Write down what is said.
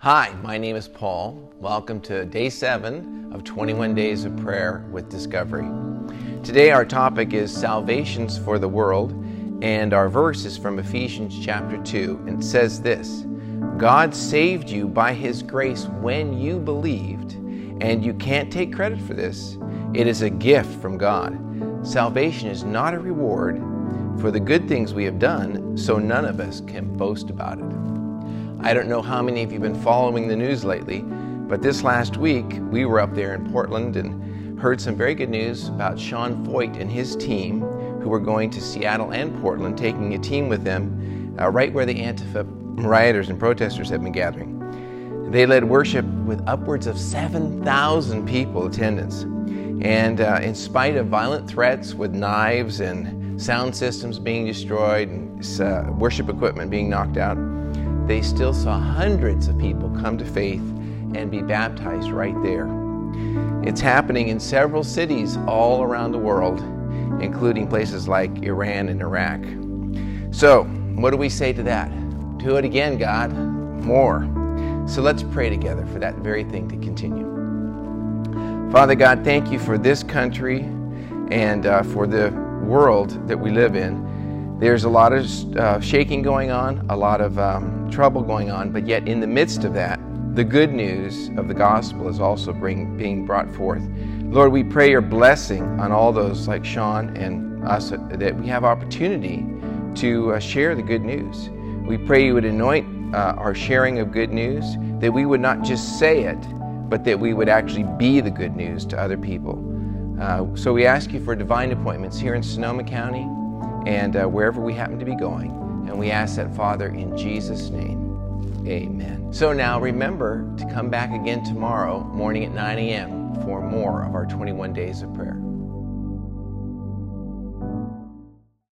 Hi, my name is Paul. Welcome to Day 7 of 21 Days of Prayer with Discovery. Today our topic is Salvations for the World, and our verse is from Ephesians chapter 2, and it says this: God saved you by His grace when you believed, and you can't take credit for this. It is a gift from God. Salvation is not a reward for the good things we have done, so none of us can boast about it. I don't know how many of you have been following the news lately, but this last week we were up there in Portland and heard some very good news about Sean Foyt and his team, who were going to Seattle and Portland, taking a team with them right where the Antifa rioters and protesters have been gathering. They led worship with upwards of 7,000 people attendance. And in spite of violent threats with knives and sound systems being destroyed and worship equipment being knocked out, they still saw hundreds of people come to faith and be baptized right there. It's happening in several cities all around the world, including places like Iran and Iraq. So, what do we say to that? Do it again, God. More. So let's pray together for that very thing to continue. Father God, thank you for this country and for the world that we live in. There's a lot of shaking going on, a lot of trouble going on, but yet in the midst of that, the good news of the gospel is also being brought forth. Lord, we pray your blessing on all those like Sean and us, that we have opportunity to share the good news. We pray you would anoint our sharing of good news, that we would not just say it, but that we would actually be the good news to other people. So we ask you for divine appointments here in Sonoma County, and wherever we happen to be going. And we ask that, Father, in Jesus' name. Amen. So now remember to come back again tomorrow morning at 9 a.m. for more of our 21 Days of Prayer.